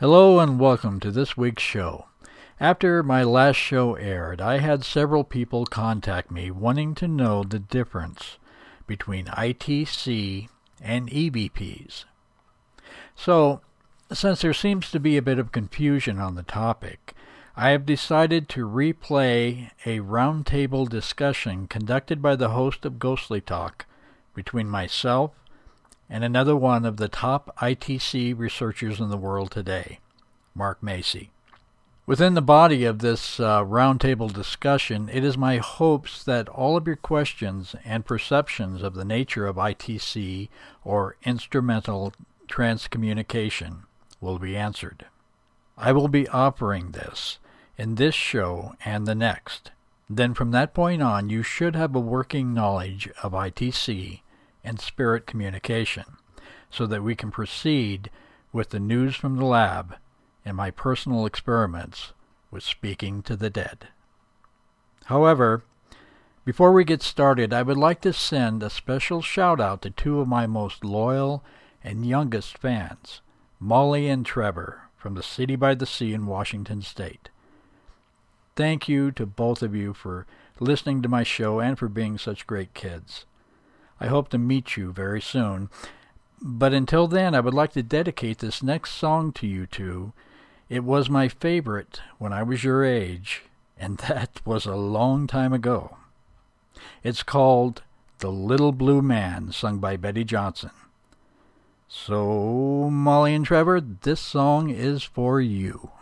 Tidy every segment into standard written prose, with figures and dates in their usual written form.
Hello and welcome to this week's show. After my last show aired, I had several people contact me wanting to know the difference between ITC and EVPs. So, since there seems to be a bit of confusion on the topic, I have decided to replay a roundtable discussion conducted by the host of Ghostly Talk between myself and another one of the top ITC researchers in the world today, Mark Macy. Within the body of this roundtable discussion, it is my hopes that all of your questions and perceptions of the nature of ITC, or instrumental transcommunication, will be answered. I will be offering this in this show and the next. Then from that point on, you should have a working knowledge of ITC and spirit communication, so that we can proceed with the news from the lab and my personal experiments with speaking to the dead. However, before we get started, I would like to send a special shout out to two of my most loyal and youngest fans, Molly and Trevor, from the City by the Sea in Washington State. Thank you to both of you for listening to my show and for being such great kids. I hope to meet you very soon, but until then I would like to dedicate this next song to you two. It was my favorite when I was your age, and that was a long time ago. It's called The Little Blue Man, sung by Betty Johnson. So, Molly and Trevor, this song is for you.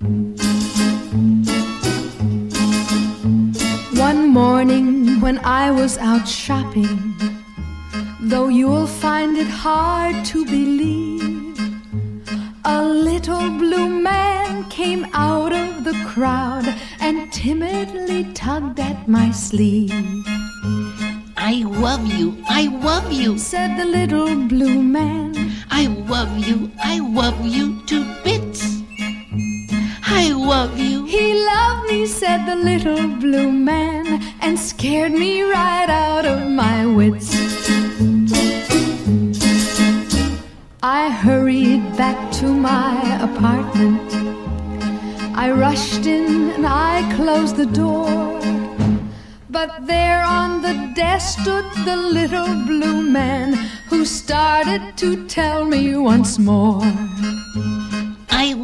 One morning when I was out shopping, though you'll find it hard to believe, a little blue man came out of the crowd and timidly tugged at my sleeve. I love you, said the little blue man. I love you to bits. I love you. He loved me, said the little blue man, and scared me right out of my wits. I hurried back to my apartment. I rushed in and I closed the door. But there on the desk stood the little blue man, who started to tell me once more. I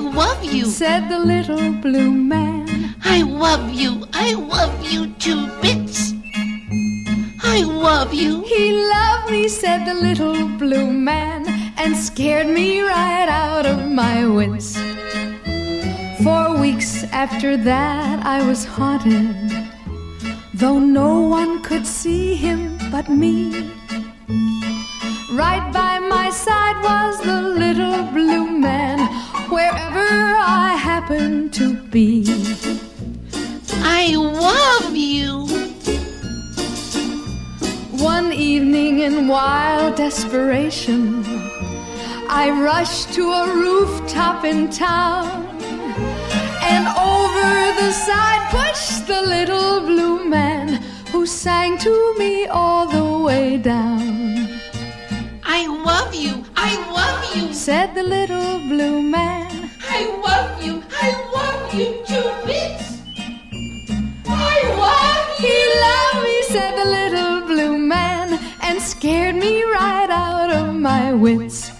love you, said the little blue man. I love you to bits. I love you. He loved me, said the little blue man, and scared me right out of my wits. 4 weeks after that I was haunted, though no one could see him but me. Right by my side was the little blue man, wherever I happened to be. I love you. One evening in wild desperation, I rushed to a rooftop in town, and over the side pushed the little blue man, who sang to me all the way down. I love you, said the little blue man. I love you to bits. I love you. He loved me, said the little blue man, and scared me right out of my wits.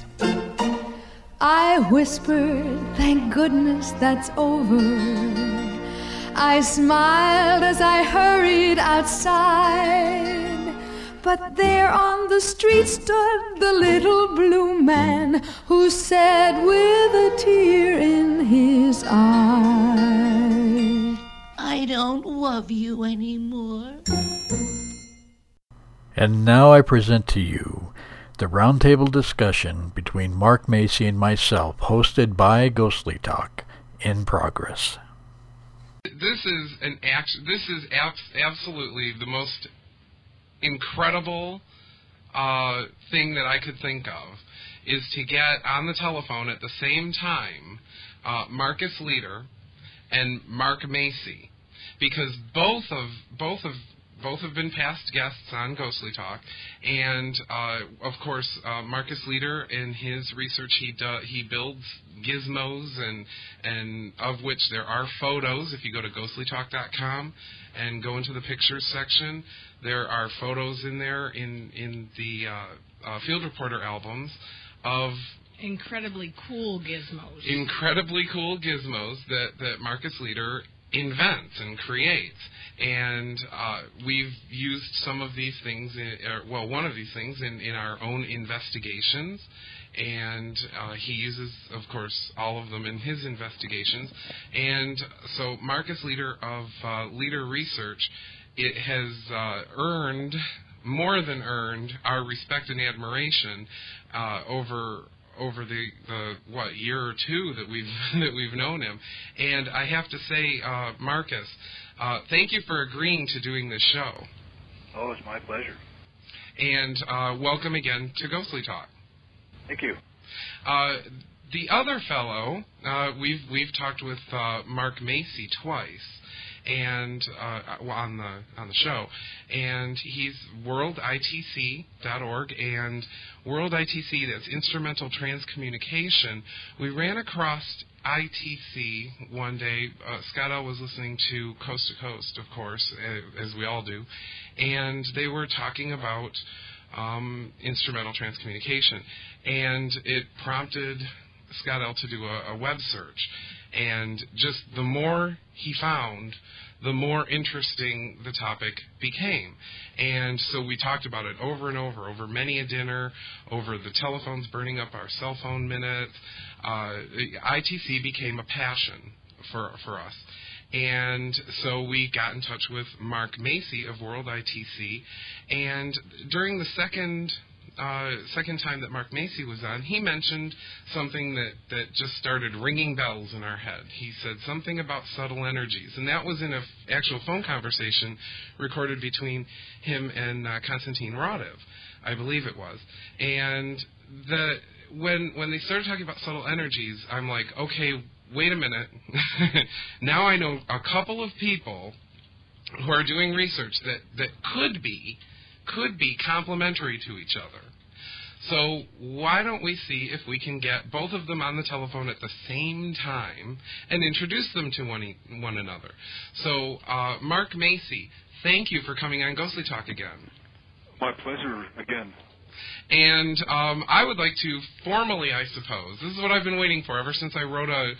I whispered, thank goodness that's over. I smiled as I hurried outside. But there on the street stood the little blue man, who said with a tear in his eye, I don't love you anymore. And now I present to you the roundtable discussion between Mark Macy and myself, hosted by Ghostly Talk, in progress. This is absolutely the most incredible thing that I could think of, is to get on the telephone at the same time Marcus Leder and Mark Macy, because both have been past guests on Ghostly Talk, and of course Marcus Leder, in his research, he builds gizmos, and of which there are photos. If you go to ghostlytalk.com and go into the pictures section, there are photos in there in the Field Reporter albums of incredibly cool gizmos that Marcus Leder invents and creates, and we've used some of these things one of these things in our own investigations, and he uses, of course, all of them in his investigations. And so Marcus Leder of Leder Research, it has more than earned our respect and admiration over the year or two that we've known him. And I have to say, Marcus, thank you for agreeing to doing this show. Oh, it's my pleasure. And welcome again to Ghostly Talk. Thank you. The other fellow, we've talked with Mark Macy twice, and on the show, and he's worlditc.org, and World ITC, that's Instrumental Transcommunication. We ran across ITC one day. Scott L. was listening to Coast to Coast, of course, as we all do, and they were talking about instrumental transcommunication, and it prompted Scott L. to do a web search. And just the more he found, the more interesting the topic became. And so we talked about it over and over, over many a dinner, over the telephones burning up our cell phone minutes. ITC became a passion for us. And so we got in touch with Mark Macy of World ITC. And during the second time that Mark Macy was on, he mentioned something that just started ringing bells in our head. He said something about subtle energies, and that was in an actual phone conversation recorded between him and Konstantin Radov, I believe it was. And when they started talking about subtle energies, I'm like, okay, wait a minute. Now I know a couple of people who are doing research that could be complementary to each other. So why don't we see if we can get both of them on the telephone at the same time and introduce them to one another. So, Mark Macy, thank you for coming on Ghostly Talk again. My pleasure again. And I would like to formally, I suppose, this is what I've been waiting for ever since I wrote a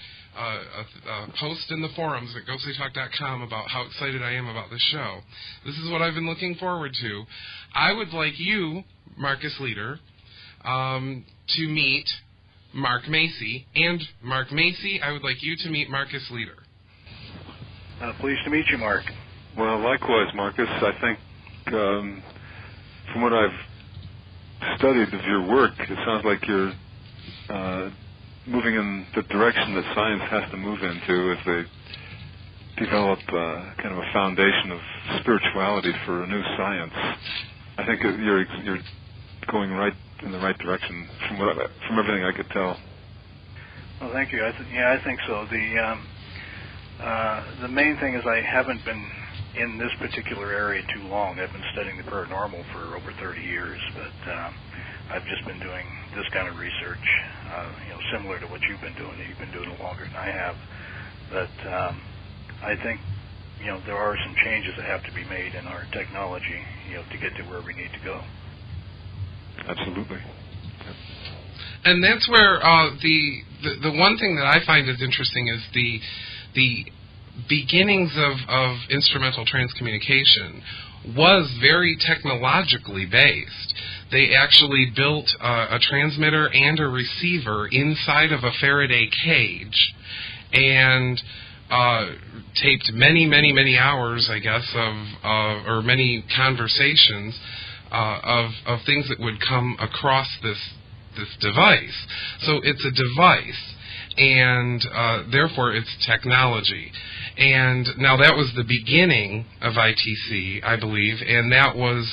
post in the forums at ghostlytalk.com about how excited I am about this show. This is what I've been looking forward to. I would like you, Marcus Leder, to meet Mark Macy, and Mark Macy, I would like you to meet Marcus Leder. Pleased to meet you, Mark. Well, likewise, Marcus. I think from what I've studied of your work, it sounds like you're moving in the direction that science has to move into as they develop kind of a foundation of spirituality for a new science. I think you're going right in the right direction from everything I could tell. Well, thank you. I think so. The main thing is I haven't been in this particular area too long. I've been studying the paranormal for over 30 years, but I've just been doing this kind of research, similar to what you've been doing. You've been doing it longer than I have, but I think there are some changes that have to be made in our technology, to get to where we need to go. Absolutely. And that's where the one thing that I find is interesting is the beginnings of instrumental transcommunication was very technologically based. They actually built a transmitter and a receiver inside of a Faraday cage, and taped many hours, I guess, of or many conversations of things that would come across this device. So it's a device, and therefore it's technology. And now that was the beginning of ITC, I believe, and that was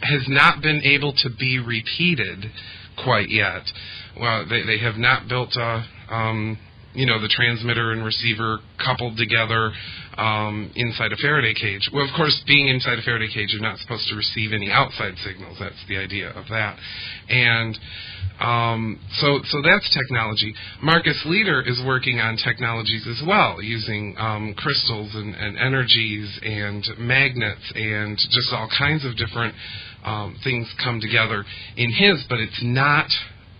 has not been able to be repeated quite yet. Well, they have not built the transmitter and receiver coupled together inside a Faraday cage. Well, of course, being inside a Faraday cage, you're not supposed to receive any outside signals. That's the idea of that. And so that's technology. Marcus Leder is working on technologies as well, using crystals and energies and magnets and just all kinds of different things come together in his, but it's not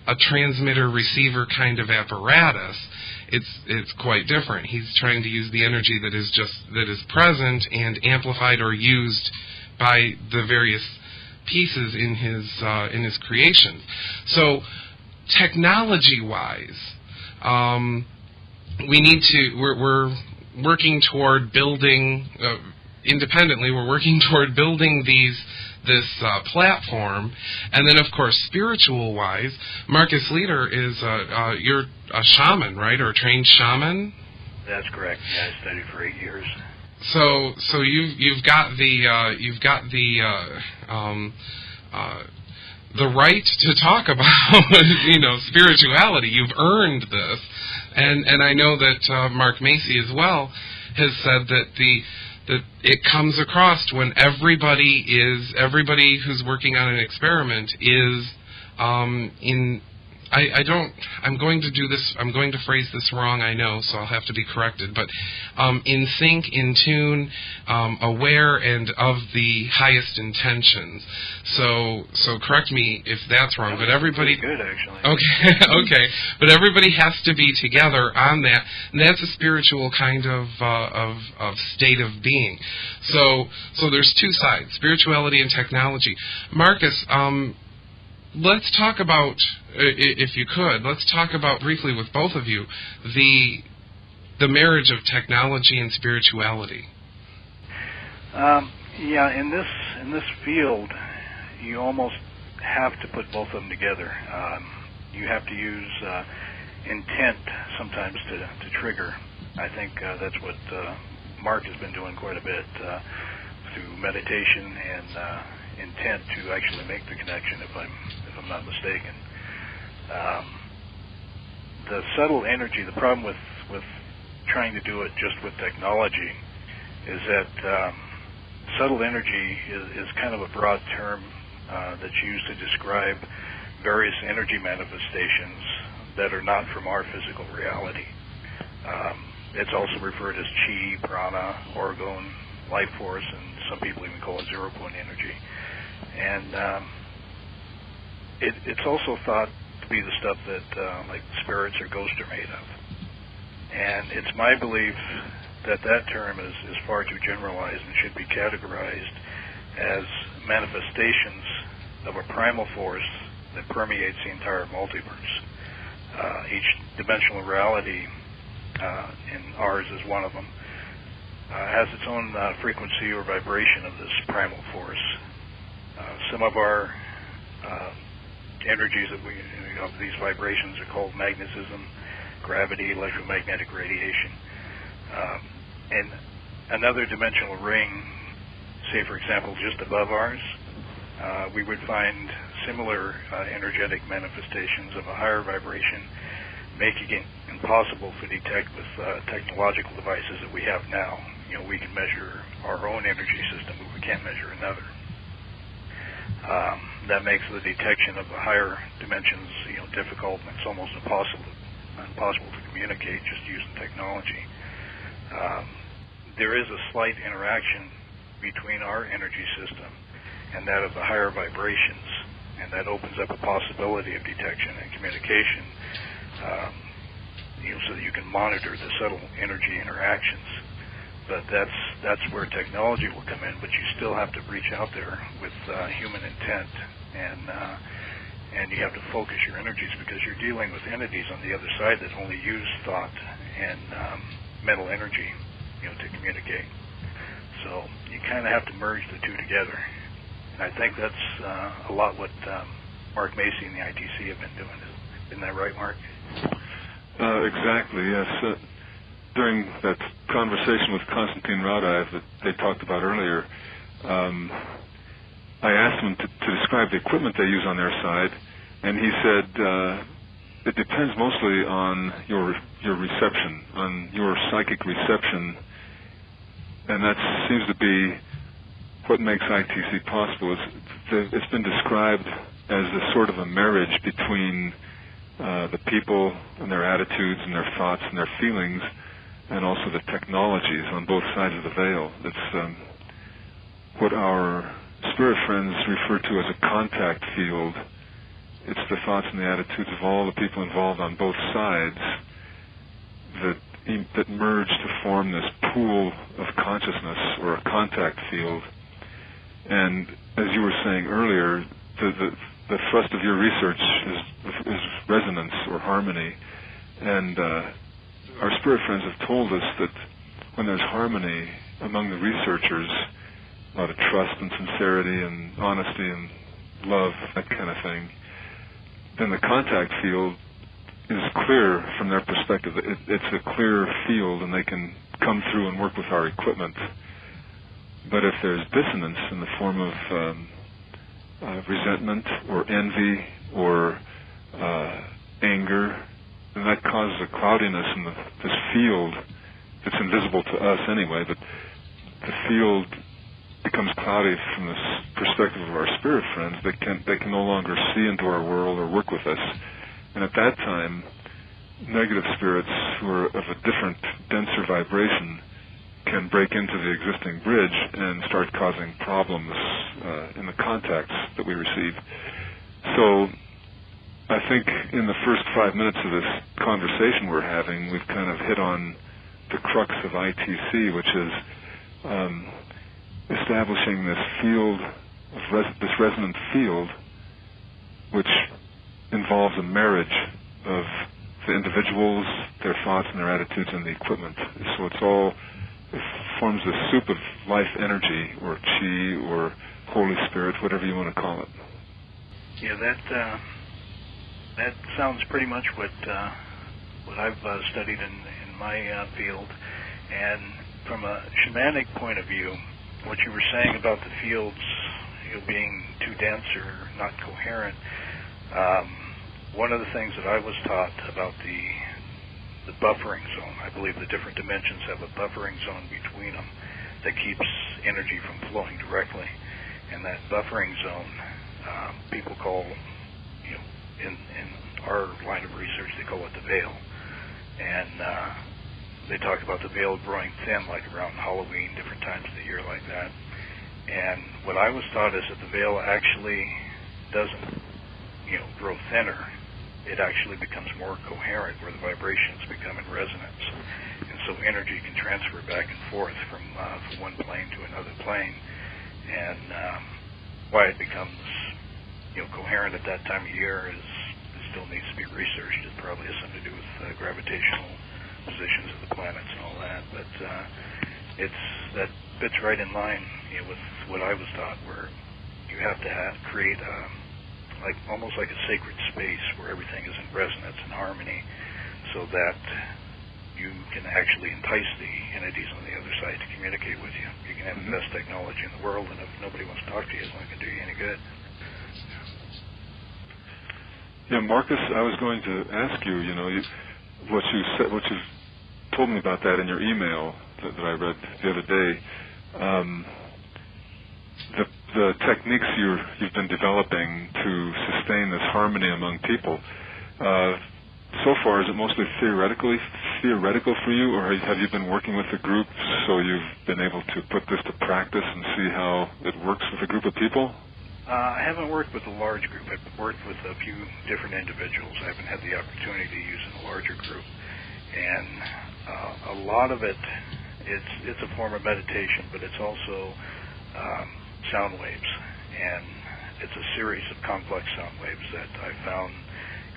a transmitter-receiver kind of apparatus. It's quite different. He's trying to use the energy that is present and amplified or used by the various pieces in his creations. So, technology-wise, we're working toward building independently. We're working toward building this platform, and then of course spiritual-wise, Marcus Leder is you're a shaman, right, or a trained shaman? That's correct. Yeah, I studied for 8 years. So you've got the right to talk about spirituality. You've earned this, and I know that Mark Macy as well has said that it comes across when everybody who's working on an experiment is I'm going to phrase this wrong, I know, so I'll have to be corrected, but in sync, in tune, aware, and of the highest intentions. So correct me if that's wrong, but everybody... Good, actually. Okay, but everybody has to be together on that, and that's a spiritual kind of state of being. So there's two sides, spirituality and technology. Marcus, let's talk about, if you could, let's talk about briefly with both of you the marriage of technology and spirituality. Yeah, in this field, you almost have to put both of them together. You have to use intent sometimes to trigger. I think that's what Mark has been doing quite a bit through meditation and intent to actually make the connection, if I'm not mistaken. The subtle energy, the problem with trying to do it just with technology is that subtle energy is kind of a broad term that's used to describe various energy manifestations that are not from our physical reality. It's also referred as chi, prana, orgone, life force, and some people even call it zero-point energy. And it's also thought to be the stuff that like spirits or ghosts are made of. And it's my belief that term is far too generalized and should be categorized as manifestations of a primal force that permeates the entire multiverse. Each dimensional reality, and ours is one of them, has its own frequency or vibration of this primal force. Some of our energies of these vibrations are called magnetism, gravity, electromagnetic radiation. And another dimensional ring, say for example just above ours, we would find similar energetic manifestations of a higher vibration, making it impossible to detect with technological devices that we have now. We can measure our own energy system, but we can't measure another. That makes the detection of the higher dimensions, difficult, and it's almost impossible to communicate just using technology. There is a slight interaction between our energy system and that of the higher vibrations, and that opens up a possibility of detection and communication, so that you can monitor the subtle energy interactions. But that's where technology will come in, but you still have to reach out there with human intent, and you have to focus your energies, because you're dealing with entities on the other side that only use thought and mental energy, to communicate. So you kind of have to merge the two together. I think that's a lot what Mark Macy and the ITC have been doing. Isn't that right, Mark? Exactly, yes. During that conversation with Konstantin Radov that they talked about earlier, I asked him to describe the equipment they use on their side, and he said it depends mostly on your reception, on your psychic reception, and that seems to be what makes ITC possible. It's been described as a sort of a marriage between the people and their attitudes and their thoughts and their feelings, and also the technologies on both sides of the veil. That's what our spirit friends refer to as a contact field. It's the thoughts and the attitudes of all the people involved on both sides that merge to form this pool of consciousness or a contact field. And as you were saying earlier, the thrust of your research is resonance or harmony, and our spirit friends have told us that when there's harmony among the researchers, a lot of trust and sincerity and honesty and love, that kind of thing, then the contact field is clear from their perspective. It's a clear field, and they can come through and work with our equipment. But if there's dissonance in the form of resentment or envy or anger, and that causes a cloudiness in this field that's invisible to us anyway, but the field becomes cloudy from the perspective of our spirit friends. They can no longer see into our world or work with us. And at that time, negative spirits who are of a different, denser vibration can break into the existing bridge and start causing problems in the contacts that we receive. So I think in the first 5 minutes of this conversation we're having, we've kind of hit on the crux of ITC, which is establishing this field, this resonant field, which involves a marriage of the individuals, their thoughts and their attitudes, and the equipment. So it forms this soup of life energy, or chi, or Holy Spirit, whatever you want to call it. Yeah, that sounds pretty much what I've studied in my field. And from a shamanic point of view, what you were saying about the fields, you know, being too dense or not coherent, one of the things that I was taught about the buffering zone, I believe the different dimensions have a buffering zone between them that keeps energy from flowing directly. And that buffering zone, people call, you know, in our line of research, they call it the veil. And they talk about the veil growing thin, like around Halloween, different times of the year like that. And what I was taught is that the veil actually doesn't, you know, grow thinner. It actually becomes more coherent, where the vibrations become in resonance, and so energy can transfer back and forth from one plane to another plane. And why it becomes, you know, coherent at that time of year is still needs to be researched. It probably has something to do with gravitational positions of the planets and all that, but that fits right in line, you know, with what I was taught, where you have to create like almost like a sacred space where everything is in resonance and harmony, so that you can actually entice the entities on the other side to communicate with you. You can have the best technology in the world, and if nobody wants to talk to you, it's not going to do you any good. Yeah, Marcus, I was going to ask you, you know, what you told me about that in your email that I read the other day, the techniques you've been developing to sustain this harmony among people, so far, is it mostly theoretical for you, or have you been working with a group so you've been able to put this to practice and see how it works with a group of people? I haven't worked with a large group. I've worked with a few different individuals. I haven't had the opportunity to use in a larger group. And a lot of it's a form of meditation, but it's also sound waves. And it's a series of complex sound waves that I found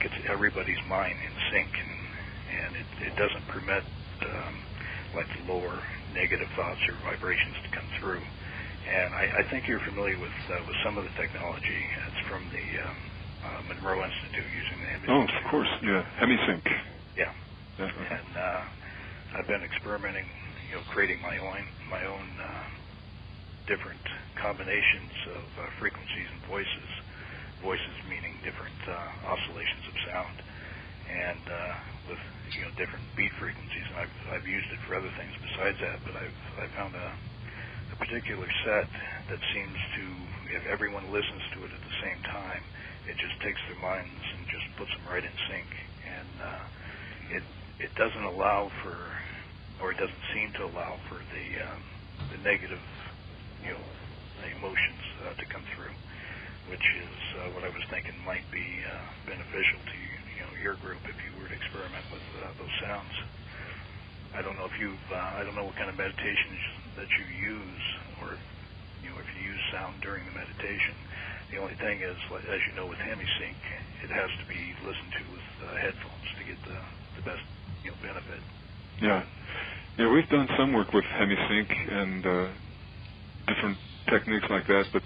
gets everybody's mind in sync. And it doesn't permit like lower negative thoughts or vibrations to come through. And I think you're familiar with some of the technology. It's from the Monroe Institute using the Hemi-Sync. Oh, of course, yeah, Hemi-Sync. Yeah. Right. And I've been experimenting, you know, creating my own different combinations of frequencies and voices. Voices meaning different oscillations of sound, and with, you know, different beat frequencies. And I've used it for other things besides that, but I found a particular set that seems to, if everyone listens to it at the same time, it just takes their minds and just puts them right in sync. And it doesn't allow for, or it doesn't seem to allow for the negative, you know, emotions to come through, which is what I was thinking might be beneficial to your group if you were to experiment with those sounds. I don't know if you've, I don't know what kind of meditations that you use, or if you use sound during the meditation. The only thing is, as you know, with Hemi-Sync, it has to be listened to with headphones to get the best benefit. Yeah, yeah, we've done some work with Hemi-Sync and different techniques like that, but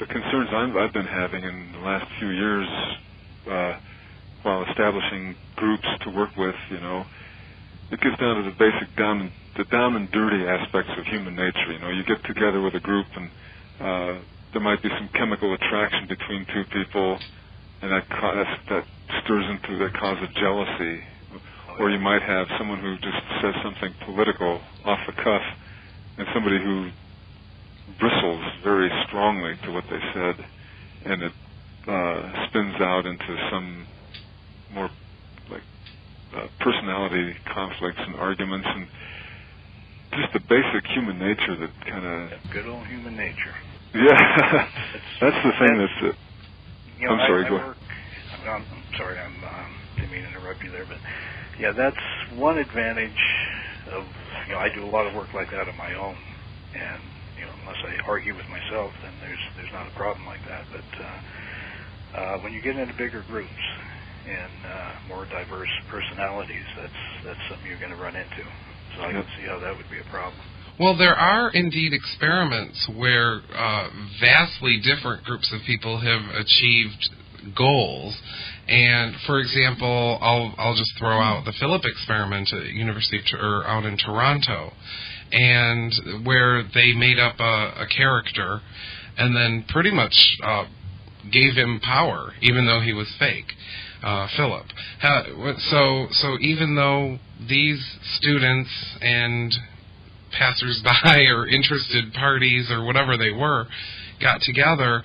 the concerns I've been having in the last few years while establishing groups to work with, it gets down to the basic down and dirty aspects of human nature. You get together with a group and there might be some chemical attraction between two people, and that stirs into the cause of jealousy. Or you might have someone who just says something political off the cuff, and somebody who bristles very strongly to what they said, and it spins out into some more like personality conflicts and arguments, and just the basic human nature that kind of... Good old human nature. Yeah, that's the thing that's... I'm sorry, go ahead. I'm sorry, I didn't mean to interrupt you there, but... Yeah, that's one advantage of, I do a lot of work like that on my own, and, unless I argue with myself, then there's not a problem like that. But when you get into bigger groups and more diverse personalities, that's something you're going to run into. So I can see how that would be a problem. Well, there are indeed experiments where vastly different groups of people have achieved goals. And for example, I'll just throw out the Philip experiment at out in Toronto, and where they made up a character and then pretty much gave him power, even though he was fake, Philip. So even though these students and passersby or interested parties or whatever they were got together,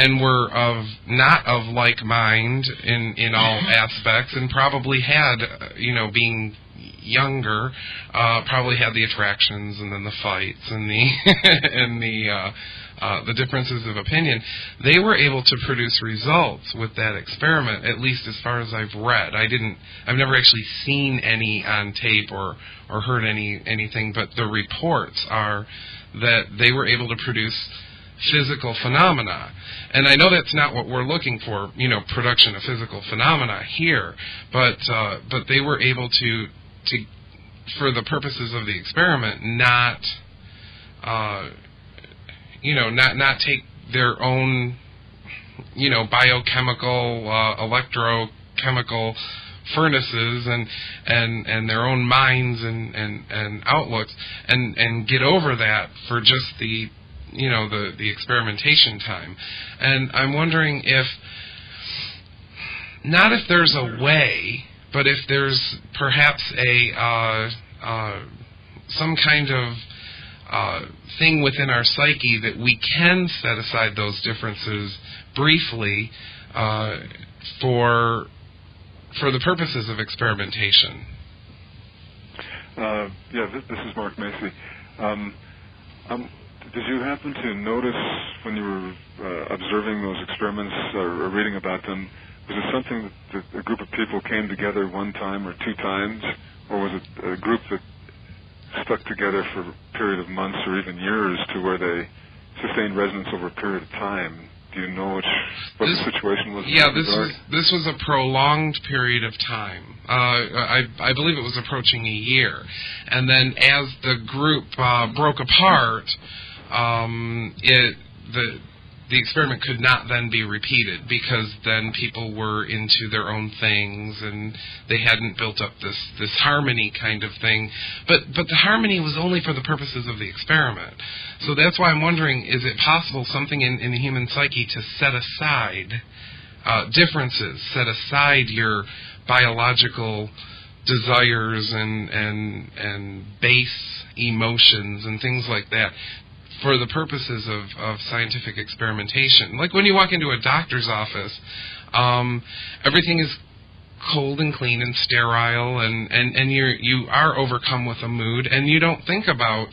and were not of like mind in all aspects, and probably had, being younger, probably had the attractions and then the fights and the and the differences of opinion. They were able to produce results with that experiment, at least as far as I've read. I've never actually seen any on tape or heard anything, but the reports are that they were able to produce physical phenomena. And I know that's not what we're looking for, production of physical phenomena here, but they were able to for the purposes of the experiment, not take their own, biochemical, electrochemical furnaces and their own minds and outlooks and get over that for just the the experimentation time. And I'm wondering if there's a way, but if there's perhaps some kind of thing within our psyche that we can set aside those differences briefly for the purposes of experimentation. This is Mark Macy. Did you happen to notice when you were observing those experiments or reading about them, was it something that a group of people came together one time or two times, or was it a group that stuck together for a period of months or even years to where they sustained resonance over a period of time? Do you know what the situation was? Yeah, this was a prolonged period of time. I believe it was approaching a year. And then as the group broke apart... the experiment could not then be repeated, because then people were into their own things and they hadn't built up this harmony kind of thing. But the harmony was only for the purposes of the experiment. So that's why I'm wondering, is it possible something in the human psyche to set aside differences, set aside your biological desires and base emotions and things like that, for the purposes of scientific experimentation? Like when you walk into a doctor's office, everything is cold and clean and sterile, and you are overcome with a mood, and you don't think about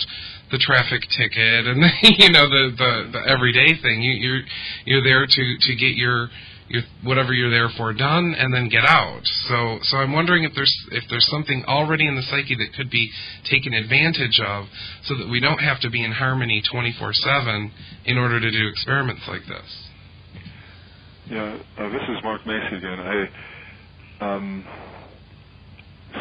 the traffic ticket and the everyday thing. You're there to get your whatever you're there for done and then get out. So I'm wondering if there's something already in the psyche that could be taken advantage of, so that we don't have to be in harmony 24/7 in order to do experiments like this. Yeah, this is Mark Macy again.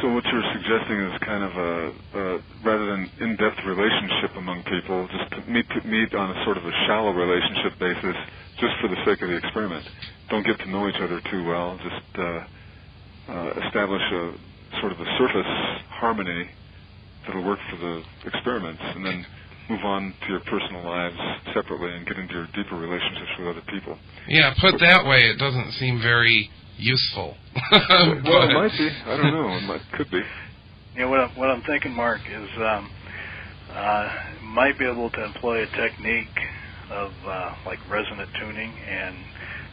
So what you're suggesting is kind of a rather than in-depth relationship among people, just to meet on a sort of a shallow relationship basis, just for the sake of the experiment. Don't get to know each other too well. Just establish a sort of a surface harmony that'll work for the experiments, and then move on to your personal lives separately and get into your deeper relationships with other people. Yeah, put that way, it doesn't seem very useful. Well, it might be. I don't know. It could be. Yeah, what I'm thinking, Mark, is might be able to employ a technique of like resonant tuning and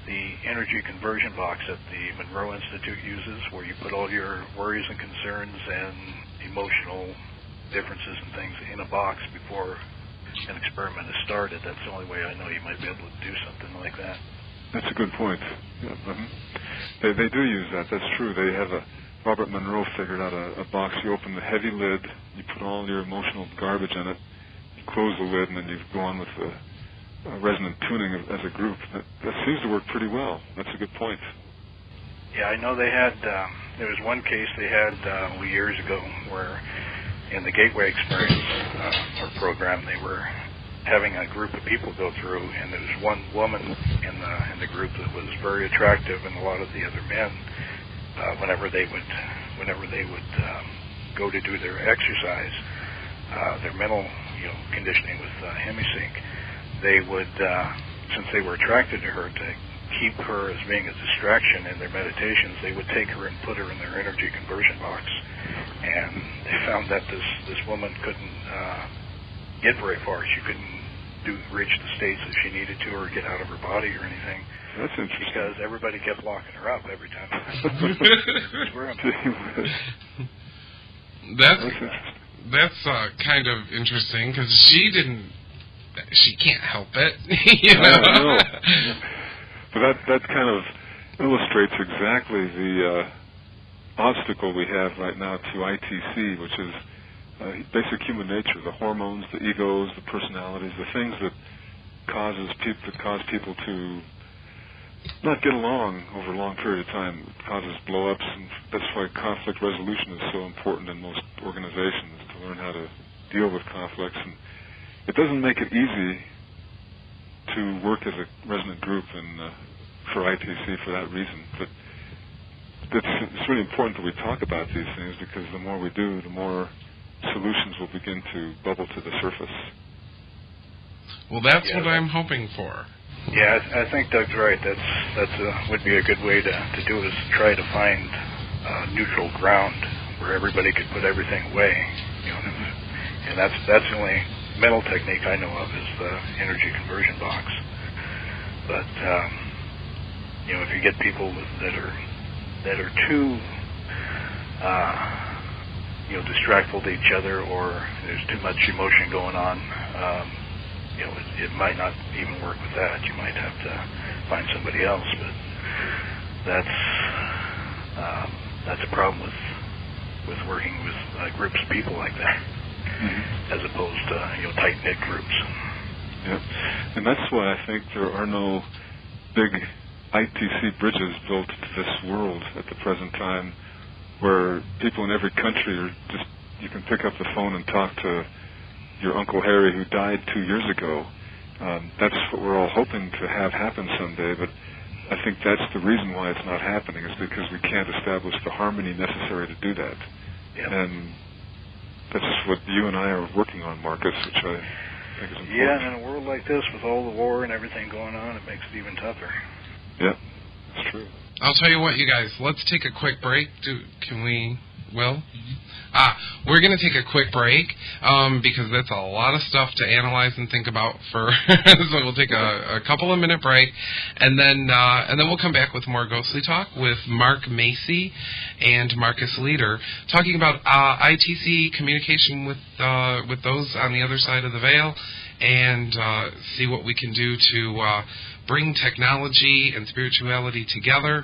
the energy conversion box that the Monroe Institute uses, where you put all your worries and concerns and emotional differences and things in a box before an experiment is started. That's the only way I know you might be able to do something like that. That's a good point. Yeah, they do use that. That's true. They have Robert Monroe figured out a box. You open the heavy lid, you put all your emotional garbage in it, you close the lid, and then you go on with the resonant tuning as a group. That seems to work pretty well. That's a good point. Yeah, I know they had, there was one case they had years ago where in the Gateway Experience or program, they were having a group of people go through, and there was one woman in the group that was very attractive, and a lot of the other men, whenever they would go to do their exercise, their mental conditioning with Hemi-Sync, they would, since they were attracted to her, to keep her as being a distraction in their meditations, they would take her and put her in their energy conversion box, and they found that this woman couldn't get very far. She couldn't reach the states that she needed to, or get out of her body or anything. That's interesting. Because everybody kept locking her up every time. That's kind of interesting, because she can't help it. I know. But that kind of illustrates exactly the obstacle we have right now to ITC, which is basic human nature, the hormones, the egos, the personalities, the things that cause people to not get along over a long period of time. It causes blow-ups, and that's why conflict resolution is so important in most organizations, to learn how to deal with conflicts. And it doesn't make it easy to work as a resonant group and for ITC for that reason. But it's really important that we talk about these things, because the more we do, the more solutions will begin to bubble to the surface. Well, that's what I'm hoping for. Yeah, I think Doug's right. Would be a good way to do it, is to try to find neutral ground where everybody could put everything away. And that's the only mental technique I know of, is the energy conversion box. But if you get people that are too distractful to each other, or there's too much emotion going on, it might not even work with that. You might have to find somebody else, but that's a problem with working with groups of people like that, mm-hmm. as opposed to tight-knit groups. Yep. And that's why I think there are no big ITC bridges built to this world at the present time, where people in every country you can pick up the phone and talk to your Uncle Harry who died 2 years ago. That's what we're all hoping to have happen someday, but I think that's the reason why it's not happening, is because we can't establish the harmony necessary to do that. Yep. And that's what you and I are working on, Marcus, which I think is important. Yeah, and in a world like this, with all the war and everything going on, it makes it even tougher. Yeah, that's true. I'll tell you what, you guys, let's take a quick break. Can we... Will? Mm-hmm. We're going to take a quick break because that's a lot of stuff to analyze and think about. So we'll take a couple of minute break, and then we'll come back with more Ghostly Talk with Mark Macy and Marcus Leder talking about ITC communication with those on the other side of the veil, and see what we can do to bring technology and spirituality together.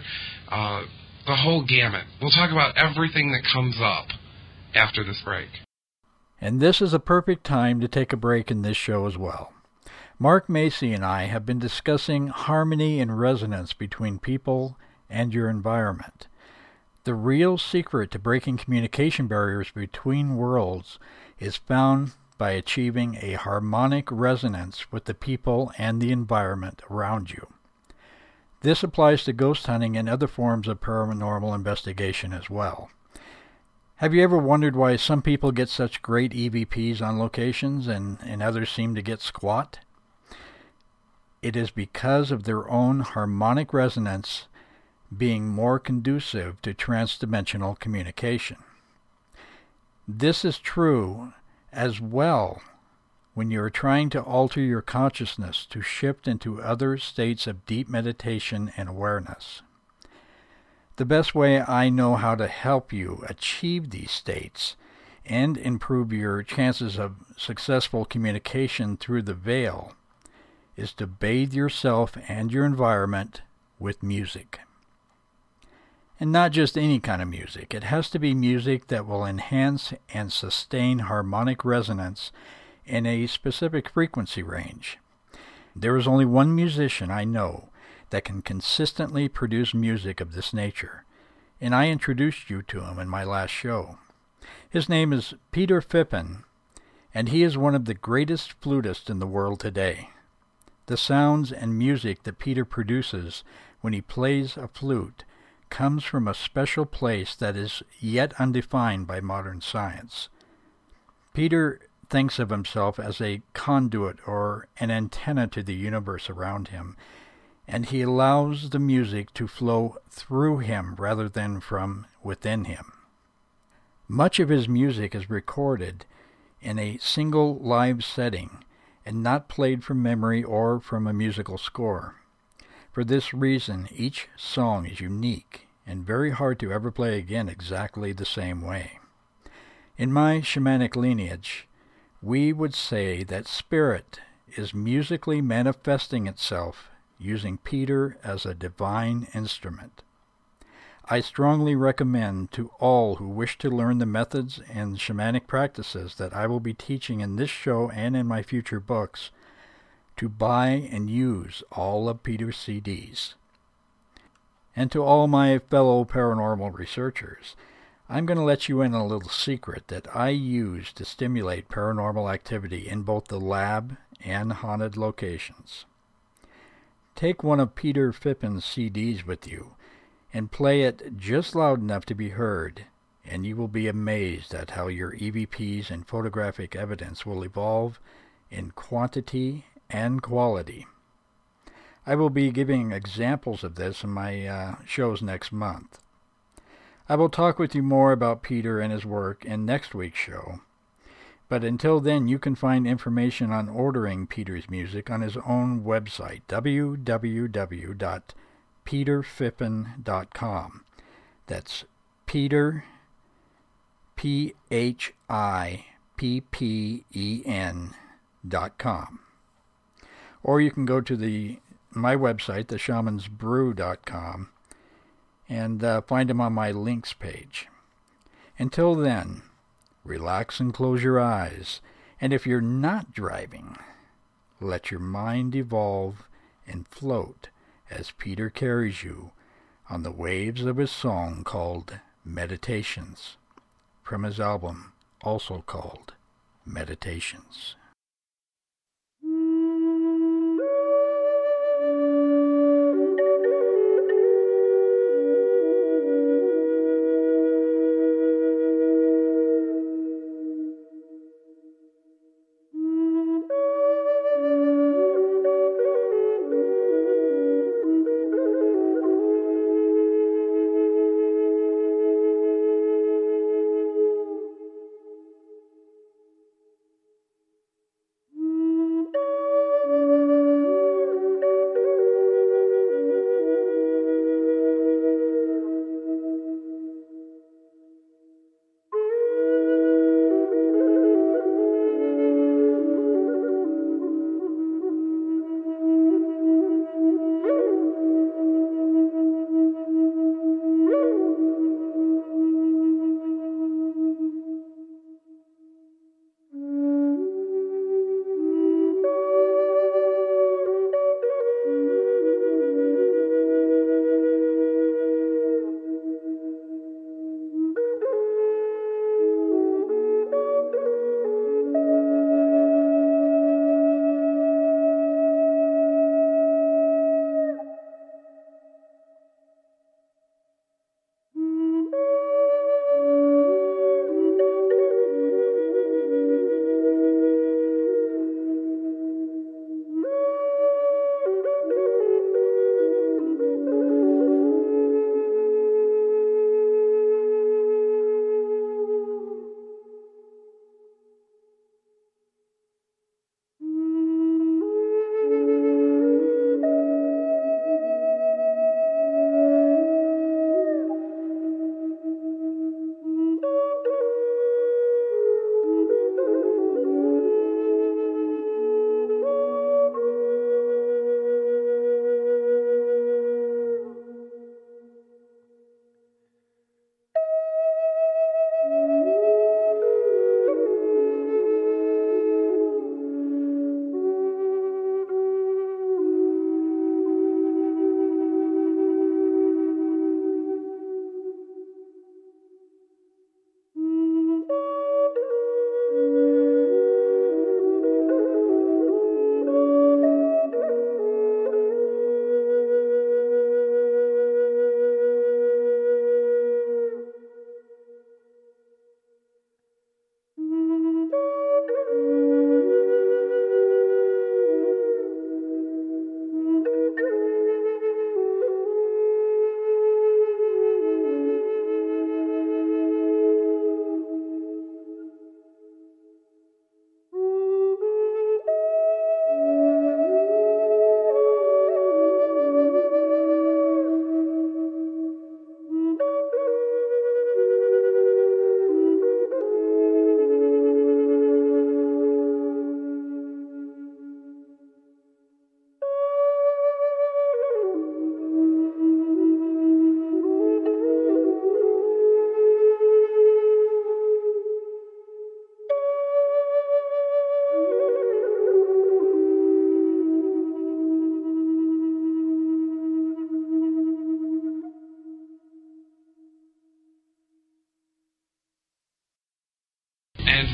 The whole gamut. We'll talk about everything that comes up after this break. And this is a perfect time to take a break in this show as well. Mark Macy and I have been discussing harmony and resonance between people and your environment. The real secret to breaking communication barriers between worlds is found by achieving a harmonic resonance with the people and the environment around you. This applies to ghost hunting and other forms of paranormal investigation as well. Have you ever wondered why some people get such great EVPs on locations and others seem to get squat? It is because of their own harmonic resonance being more conducive to transdimensional communication. This is true as well when you are trying to alter your consciousness to shift into other states of deep meditation and awareness. The best way I know how to help you achieve these states and improve your chances of successful communication through the veil is to bathe yourself and your environment with music. And not just any kind of music. It has to be music that will enhance and sustain harmonic resonance in a specific frequency range. There is only one musician I know that can consistently produce music of this nature, and I introduced you to him in my last show. His name is Peter Phippen, and he is one of the greatest flutists in the world today. The sounds and music that Peter produces when he plays a flute comes from a special place that is yet undefined by modern science. Peter thinks of himself as a conduit or an antenna to the universe around him, and he allows the music to flow through him rather than from within him. Much of his music is recorded in a single live setting and not played from memory or from a musical score. For this reason, each song is unique and very hard to ever play again exactly the same way. In my shamanic lineage, we would say that spirit is musically manifesting itself using Peter as a divine instrument. I strongly recommend to all who wish to learn the methods and shamanic practices that I will be teaching in this show and in my future books to buy and use all of Peter's CDs. And to all my fellow paranormal researchers, I'm going to let you in on a little secret that I use to stimulate paranormal activity in both the lab and haunted locations. Take one of Peter Phippen's CDs with you and play it just loud enough to be heard, and you will be amazed at how your EVPs and photographic evidence will evolve in quantity and quality. I will be giving examples of this in my shows next month. I will talk with you more about Peter and his work in next week's show. But until then, you can find information on ordering Peter's music on his own website, www.peterphippen.com. That's Peter, PHIPPEN.com. Or you can go to my website, theshamansbrew.com, and find him on my links page. Until then, relax and close your eyes. And if you're not driving, let your mind evolve and float as Peter carries you on the waves of his song called Meditations, from his album also called meditations.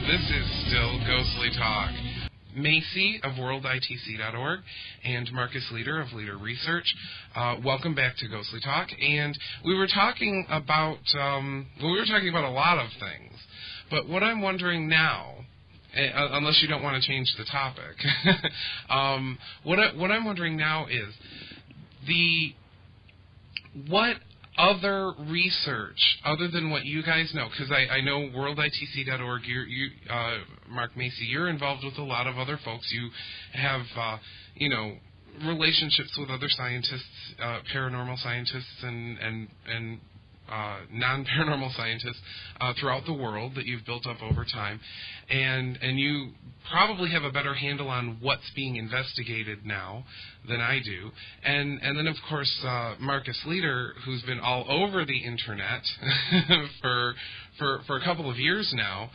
This is still Ghostly Talk. Macy of worlditc.org and Marcus Leder of Leder Research. Welcome back to Ghostly Talk. And we were talking about, a lot of things. But what I'm wondering now, unless you don't want to change the topic, what I'm wondering now is what other research, other than what you guys know, because I know worlditc.org, Mark Macy, you're involved with a lot of other folks. You have, relationships with other scientists, paranormal scientists and non-paranormal scientists throughout the world that you've built up over time. And you probably have a better handle on what's being investigated now than I do. And then, of course, Marcus Leder, who's been all over the Internet for a couple of years now,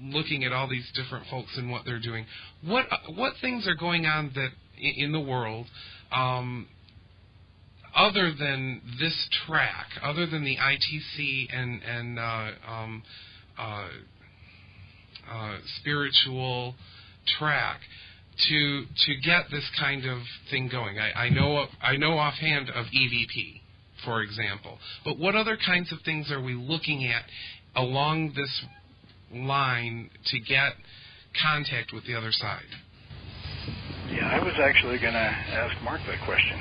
looking at all these different folks and what they're doing. What things are going on that in the world other than this track, other than the ITC and spiritual track to get this kind of thing going. I know offhand of EVP, for example, but what other kinds of things are we looking at along this line to get contact with the other side? Yeah, I was actually going to ask Mark that question.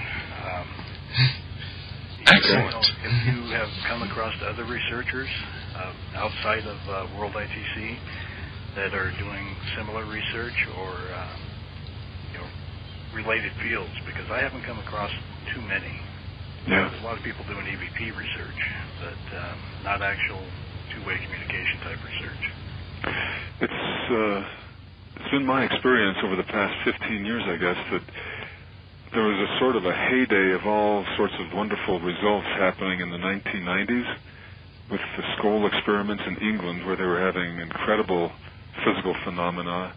Excellent. If you have come across other researchers outside of World ITC that are doing similar research or related fields, because I haven't come across too many. Yeah. There's a lot of people doing EVP research, but not actual two-way communication type research. It's been my experience over the past 15 years, I guess, that there was a sort of a heyday of all sorts of wonderful results happening in the 1990s with the Scole experiments in England, where they were having incredible physical phenomena,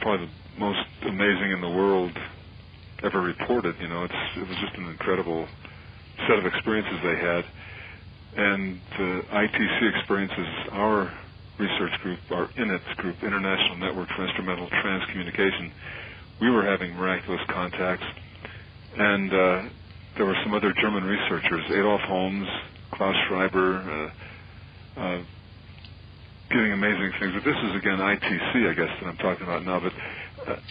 probably the most amazing in the world ever reported. You know, it was just an incredible set of experiences they had. And the ITC experiences, our research group, our INITS group, International Network for Instrumental Transcommunication, we were having miraculous contacts. And there were some other German researchers, Adolf Holmes, Klaus Schreiber, getting amazing things. But this is, again, ITC, I guess, that I'm talking about now. But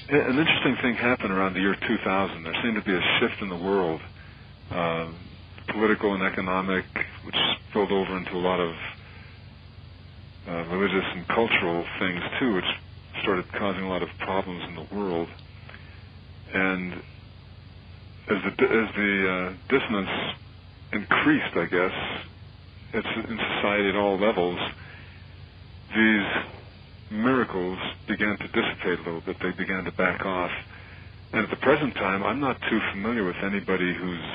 an interesting thing happened around the year 2000. There seemed to be a shift in the world, political and economic, which spilled over into a lot of religious and cultural things, too, which started causing a lot of problems in the world. And as the dissonance increased, I guess, it's in society at all levels, these miracles began to dissipate a little bit. They began to back off. And at the present time, I'm not too familiar with anybody who's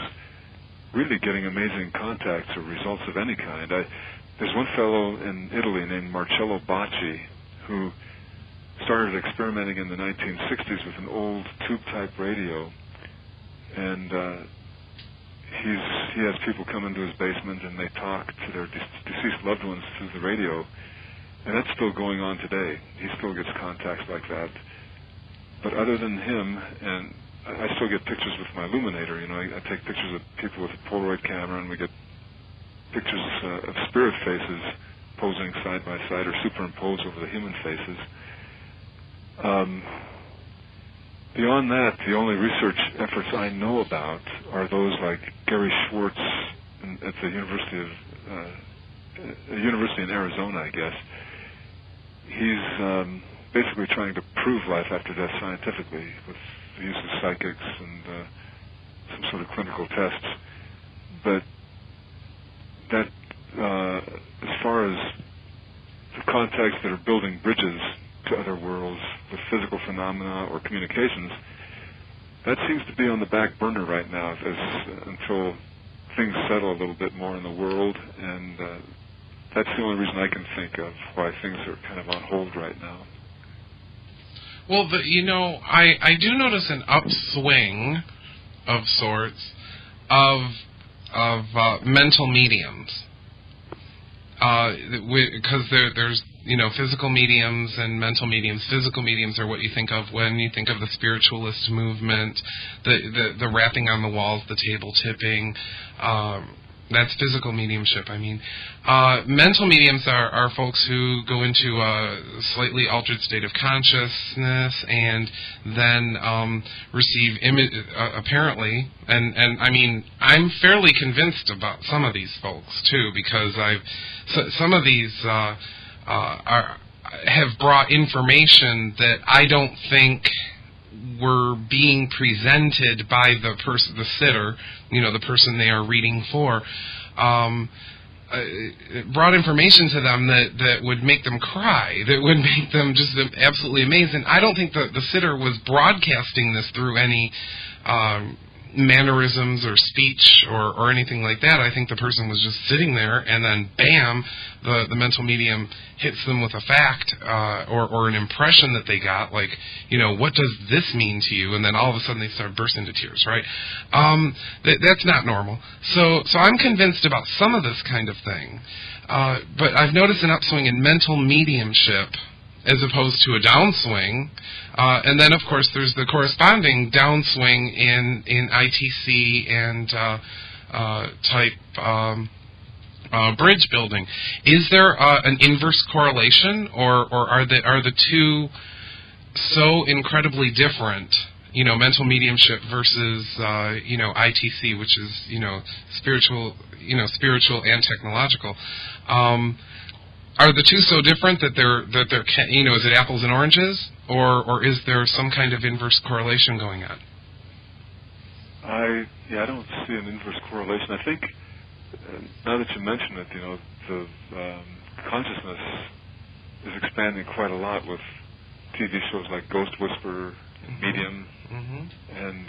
really getting amazing contacts or results of any kind. There's one fellow in Italy named Marcello Bacci who started experimenting in the 1960s with an old tube-type radio. And he has people come into his basement and they talk to their deceased loved ones through the radio, and that's still going on today. He still gets contacts like that. But other than him, and I still get pictures with my illuminator. You know, I take pictures of people with a Polaroid camera, and we get pictures of spirit faces posing side by side or superimposed over the human faces. Beyond that, the only research efforts I know about are those like Gary Schwartz at the university in Arizona, I guess. He's basically trying to prove life after death scientifically with the use of psychics and some sort of clinical tests. But that, as far as the contacts that are building bridges to other worlds with physical phenomena or communications, that seems to be on the back burner right now until things settle a little bit more in the world, and that's the only reason I can think of why things are kind of on hold right now. Well, I do notice an upswing of sorts of mental mediums, because there's physical mediums and mental mediums. Physical mediums are what you think of when you think of the spiritualist movement, the rapping on the walls, the table tipping. That's physical mediumship, I mean. Mental mediums are folks who go into a slightly altered state of consciousness and then receive, apparently, and I mean, I'm fairly convinced about some of these folks, too, because some of these... have brought information that I don't think were being presented by the sitter, the person they are reading for. Brought information to them that would make them cry, that would make them just absolutely amazed. And I don't think the sitter was broadcasting this through any mannerisms or speech or anything like that. I think the person was just sitting there, and then bam, the mental medium hits them with a fact or an impression that they got, like, what does this mean to you? And then all of a sudden they start bursting into tears, right? That's not normal. So I'm convinced about some of this kind of thing. But I've noticed an upswing in mental mediumship as opposed to a downswing. And then, of course, there's the corresponding downswing in ITC and bridge building. Is there an inverse correlation, or are the two so incredibly different? You know, mental mediumship versus you know, ITC, which is, you know, spiritual and technological. Are the two so different that they're you know, is it apples and oranges, or is there some kind of inverse correlation going on? I don't see an inverse correlation. I think now that you mention it, you know, the consciousness is expanding quite a lot with TV shows like Ghost Whisperer, Medium, and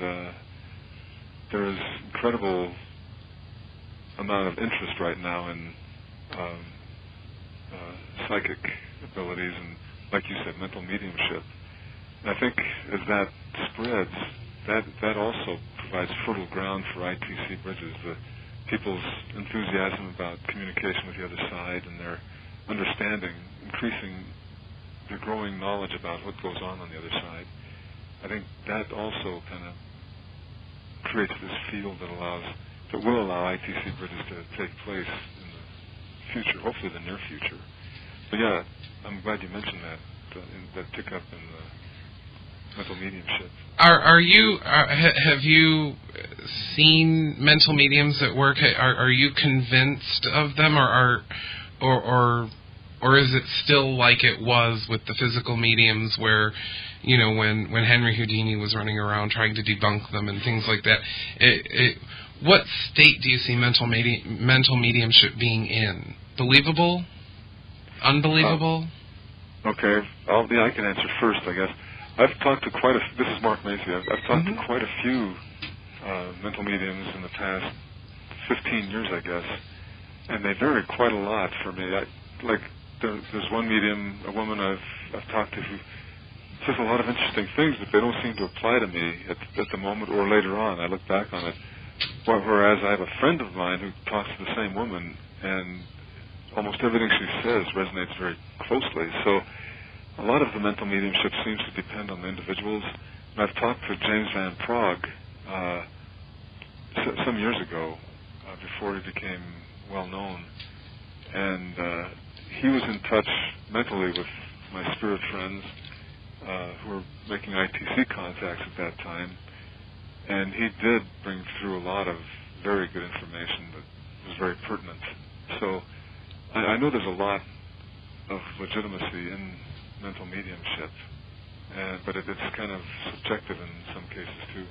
there is incredible amount of interest right now in psychic abilities and, like you said, mental mediumship. And I think as that spreads, that also provides fertile ground for ITC bridges. The people's enthusiasm about communication with the other side and their understanding, increasing their growing knowledge about what goes on the other side. I think that also kind of creates this field that will allow ITC bridges to take place in the future, hopefully the near future. But yeah, I'm glad you mentioned that tick up in the mental mediumship. Have you seen mental mediums at work? Are you convinced of them, or is it still like it was with the physical mediums where, you know, when Henry Houdini was running around trying to debunk them and things like that? What state do you see mental mediumship being in? Believable? Unbelievable? Okay. I can answer first, I guess. I've talked to this is Mark Macy. I've talked to quite a few mental mediums in the past 15 years, I guess, and they varied quite a lot for me. There's one medium, a woman I've talked to, who says a lot of interesting things, but they don't seem to apply to me at the moment or later on. I look back on it. Whereas I have a friend of mine who talks to the same woman, and almost everything she says resonates very closely. So a lot of the mental mediumship seems to depend on the individuals. And I've talked to James Van Praagh some years ago, before he became well-known, and he was in touch mentally with my spirit friends who were making ITC contacts at that time, and he did bring through a lot of very good information that was very pertinent. So I know there's a lot of legitimacy in mental mediumship, but it's kind of subjective in some cases too.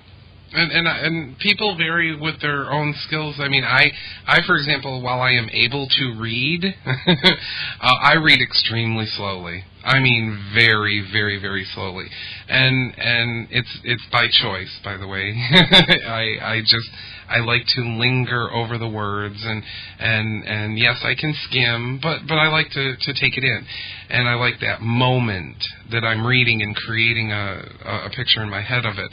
And people vary with their own skills. I mean, I for example, while I am able to read, I read extremely slowly. I mean, very, very, very slowly. And it's by choice, by the way. I like to linger over the words, and yes, I can skim, but I like to take it in. And I like that moment that I'm reading and creating a picture in my head of it.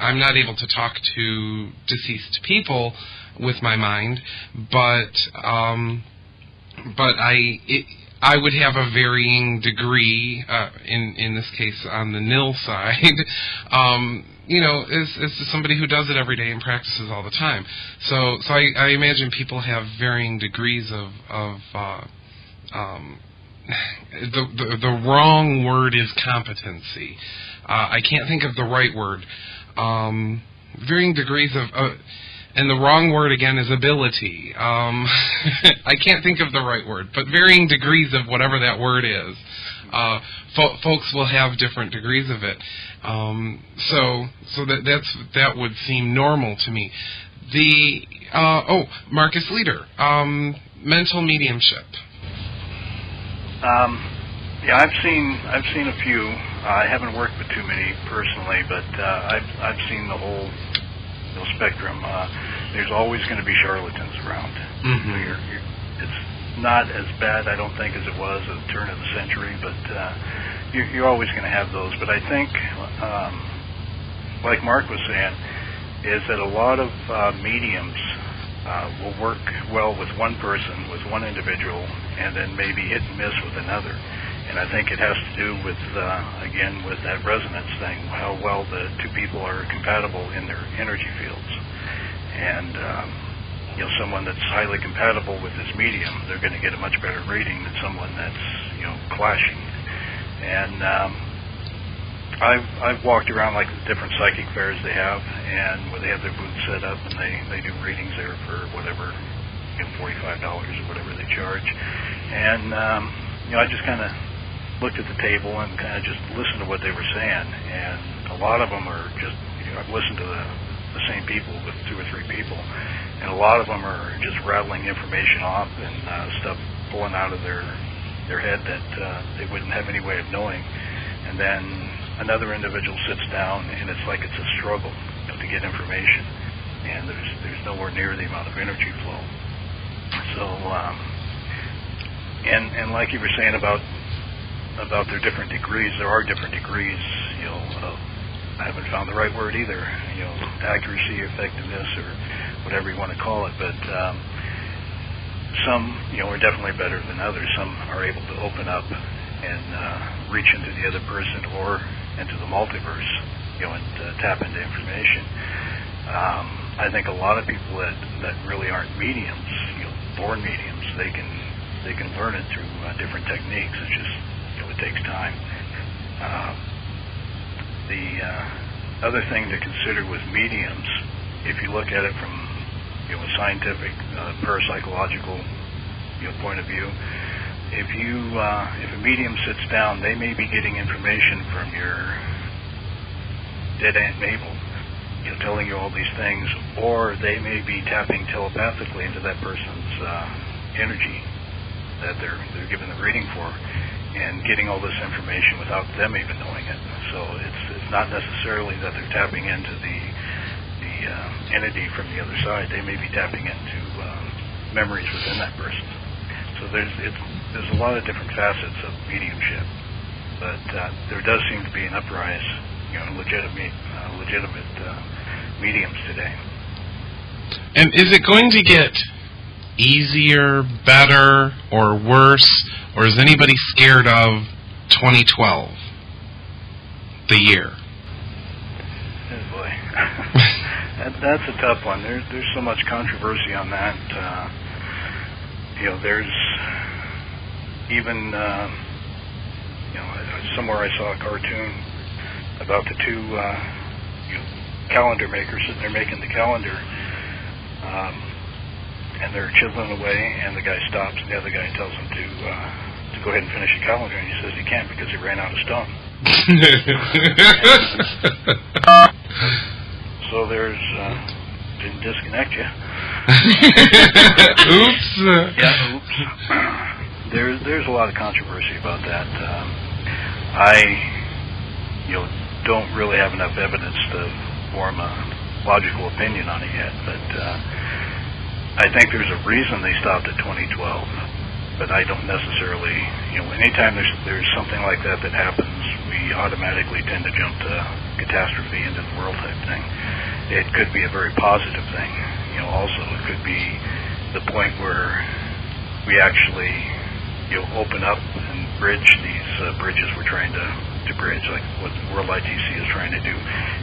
I'm not able to talk to deceased people with my mind, but I would have a varying degree, in this case on the nil side, you know, is somebody who does it every day and practices all the time. So I imagine people have varying degrees of the wrong word is competency. I can't think of the right word. Varying degrees of... and the wrong word, again, is ability. I can't think of the right word, but varying degrees of whatever that word is. Folks will have different degrees of it. So that would seem normal to me. Marcus Leder, mental mediumship. Yeah, I've seen a few. I haven't worked with too many personally, but I've seen the whole spectrum. There's always going to be charlatans around. Mm-hmm. It's not as bad, I don't think, as it was at the turn of the century, but you're always going to have those. But I think, like Mark was saying, is that a lot of mediums will work well with one person, with one individual, and then maybe hit and miss with another. And I think it has to do with, again, with that resonance thing, how well the two people are compatible in their energy fields. And, you know, someone that's highly compatible with this medium, they're going to get a much better reading than someone that's, you know, clashing. And I've walked around like the different psychic fairs they have, and where they have their booth set up, and they do readings there for whatever, you know, $45 or whatever they charge. And, you know, I just kind of looked at the table and kind of just listened to what they were saying. And a lot of them are just, you know, I've listened to the same people with two or three people, and a lot of them are just rattling information off and stuff pulling out of their head that they wouldn't have any way of knowing. And then another individual sits down, and it's like it's a struggle, you know, to get information. And there's nowhere near the amount of energy flow. So. And like you were saying about their different degrees, there are different degrees, you know, I haven't found the right word either, you know, accuracy, effectiveness, or whatever you want to call it, but some, you know, are definitely better than others. Some are able to open up and reach into the other person or into the multiverse, you know, and tap into information. I think a lot of people that really aren't mediums, you know, born mediums, they can learn it through different techniques. It's just, you know, it takes time. The other thing to consider with mediums, if you look at it from, you know, a scientific, parapsychological, you know, point of view, if a medium sits down, they may be getting information from your dead Aunt Mabel, you know, telling you all these things, or they may be tapping telepathically into that person's energy that they're given the reading for, and getting all this information without them even knowing it. So it's not necessarily that they're tapping into the entity from the other side. They may be tapping into memories within that person. So there's a lot of different facets of mediumship, but there does seem to be an uprise, you know, legitimate mediums today. And is it going to get easier, better, or worse, or is anybody scared of 2012, the year? Oh boy, that's a tough one. There's so much controversy on that. You know, there's even you know, somewhere I saw a cartoon about the two you know, calendar makers sitting there making the calendar. And they're chiseling away, and the guy stops, and the other guy tells him to go ahead and finish the calendar, and he says he can't because he ran out of stone. So there's didn't disconnect you. Oops. Yeah, oops. There's a lot of controversy about that. I, you know, don't really have enough evidence to form a logical opinion on it yet, but. I think there's a reason they stopped at 2012, but I don't necessarily, you know, anytime there's something like that that happens, we automatically tend to jump to catastrophe, end of the world type thing. It could be a very positive thing, you know, also it could be the point where we actually, you know, open up and bridge these bridges we're trying to bridge, like what the World ITC is trying to do.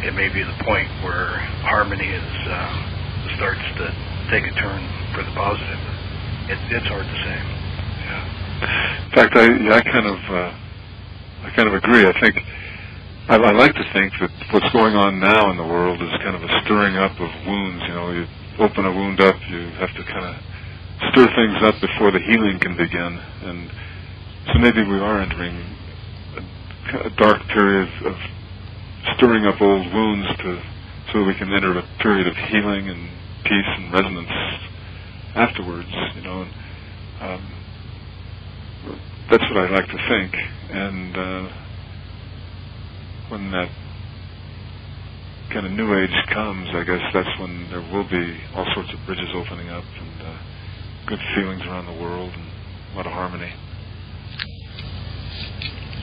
It may be the point where harmony is starts to take a turn for the positive. It's hard to say. Yeah. In fact, I kind of agree. I think I like to think that what's going on now in the world is kind of a stirring up of wounds. You know, you open a wound up, you have to kind of stir things up before the healing can begin. And so maybe we are entering a dark period of stirring up old wounds so we can enter a period of healing and peace and resonance afterwards, you know. And, that's what I like to think. And when that kind of new age comes, I guess that's when there will be all sorts of bridges opening up and good feelings around the world and a lot of harmony.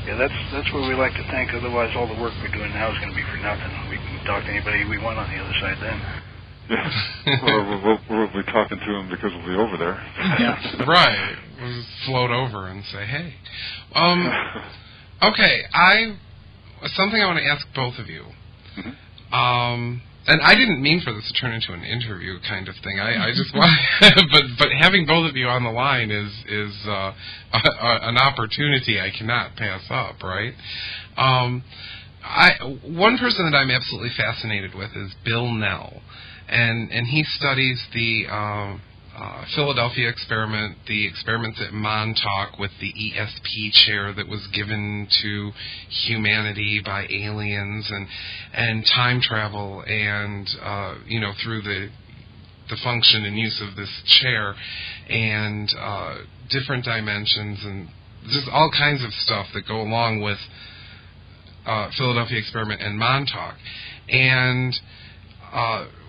Yeah, that's what we like to think. Otherwise, all the work we're doing now is going to be for nothing. We can talk to anybody we want on the other side then. Well, we'll be talking to him because we'll be over there. Yeah. Right. We'll float over and say, hey. Okay, something I want to ask both of you. Mm-hmm. And I didn't mean for this to turn into an interview kind of thing. I just but having both of you on the line is an opportunity I cannot pass up, right? One person that I'm absolutely fascinated with is Bill Nell, and he studies the Philadelphia experiment, the experiments at Montauk with the ESP chair that was given to humanity by aliens, and time travel, and through the function and use of this chair, and different dimensions, and just all kinds of stuff that go along with Philadelphia experiment and Montauk. And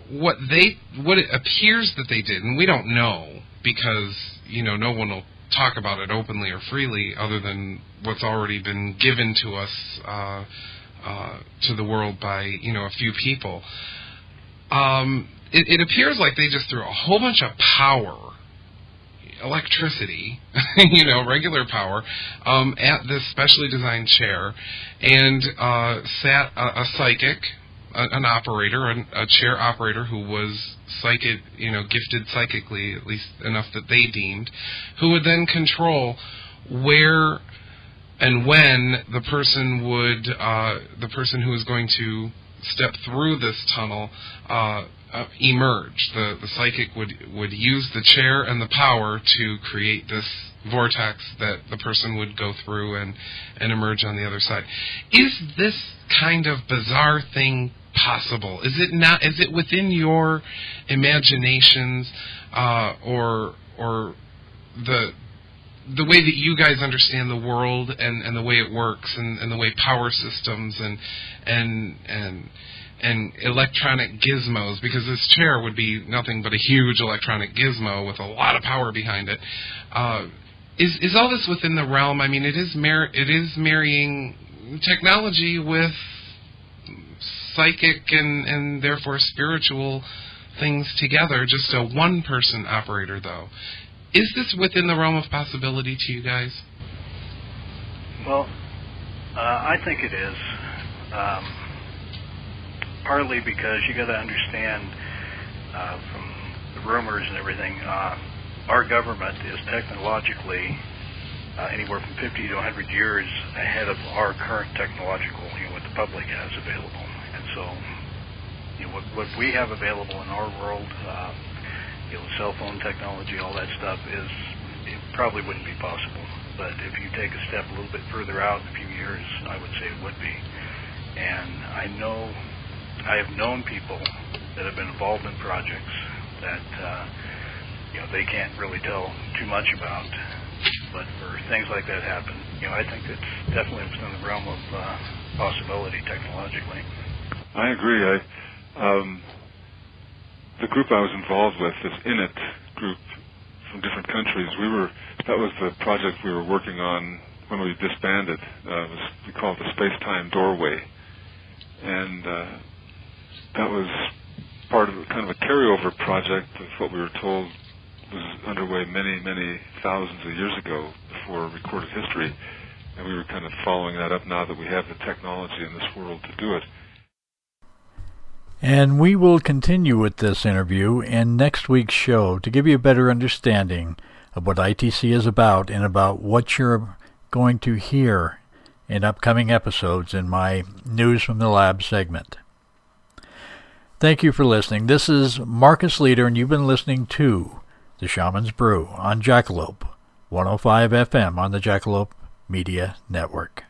what it appears that they did, and we don't know because no one will talk about it openly or freely other than what's already been given to us to the world by a few people. It appears like they just threw a whole bunch of power, electricity, regular power, at this specially designed chair, and sat a psychic, an operator, a chair operator who was psychic, gifted psychically, at least enough that they deemed, who would then control where and when the person who was going to step through this tunnel emerge. The psychic would use the chair and the power to create this vortex that the person would go through and emerge on the other side. Is this kind of bizarre thing possible? Is it not? Is it within your imaginations, or the way that you guys understand the world and the way it works and the way power systems and electronic gizmos, because this chair would be nothing but a huge electronic gizmo with a lot of power behind it. Is all this within the realm? I mean, it is marrying technology with psychic and therefore spiritual things together, just a one-person operator, though. Is this within the realm of possibility to you guys? Well, I think it is. Partly because you got to understand from the rumors and everything, our government is technologically anywhere from 50 to 100 years ahead of our current technological, what the public has available. And so, what we have available in our world, cell phone technology, all that stuff, it probably wouldn't be possible. But if you take a step a little bit further out in a few years, I would say it would be. And I have known people that have been involved in projects that they can't really tell too much about, but for things like that happen, I think it's definitely within the realm of possibility technologically. I agree. The group I was involved with, this INIT group from different countries, that was the project we were working on when we disbanded. We called it the Space-Time Doorway, and that was part of kind of a carryover project of what we were told was underway many, many thousands of years ago before recorded history. And we were kind of following that up now that we have the technology in this world to do it. And we will continue with this interview in next week's show to give you a better understanding of what ITC is about and about what you're going to hear in upcoming episodes in my News from the Lab segment. Thank you for listening. This is Marcus Leder, and you've been listening to The Shaman's Brew on Jackalope, 105 FM on the Jackalope Media Network.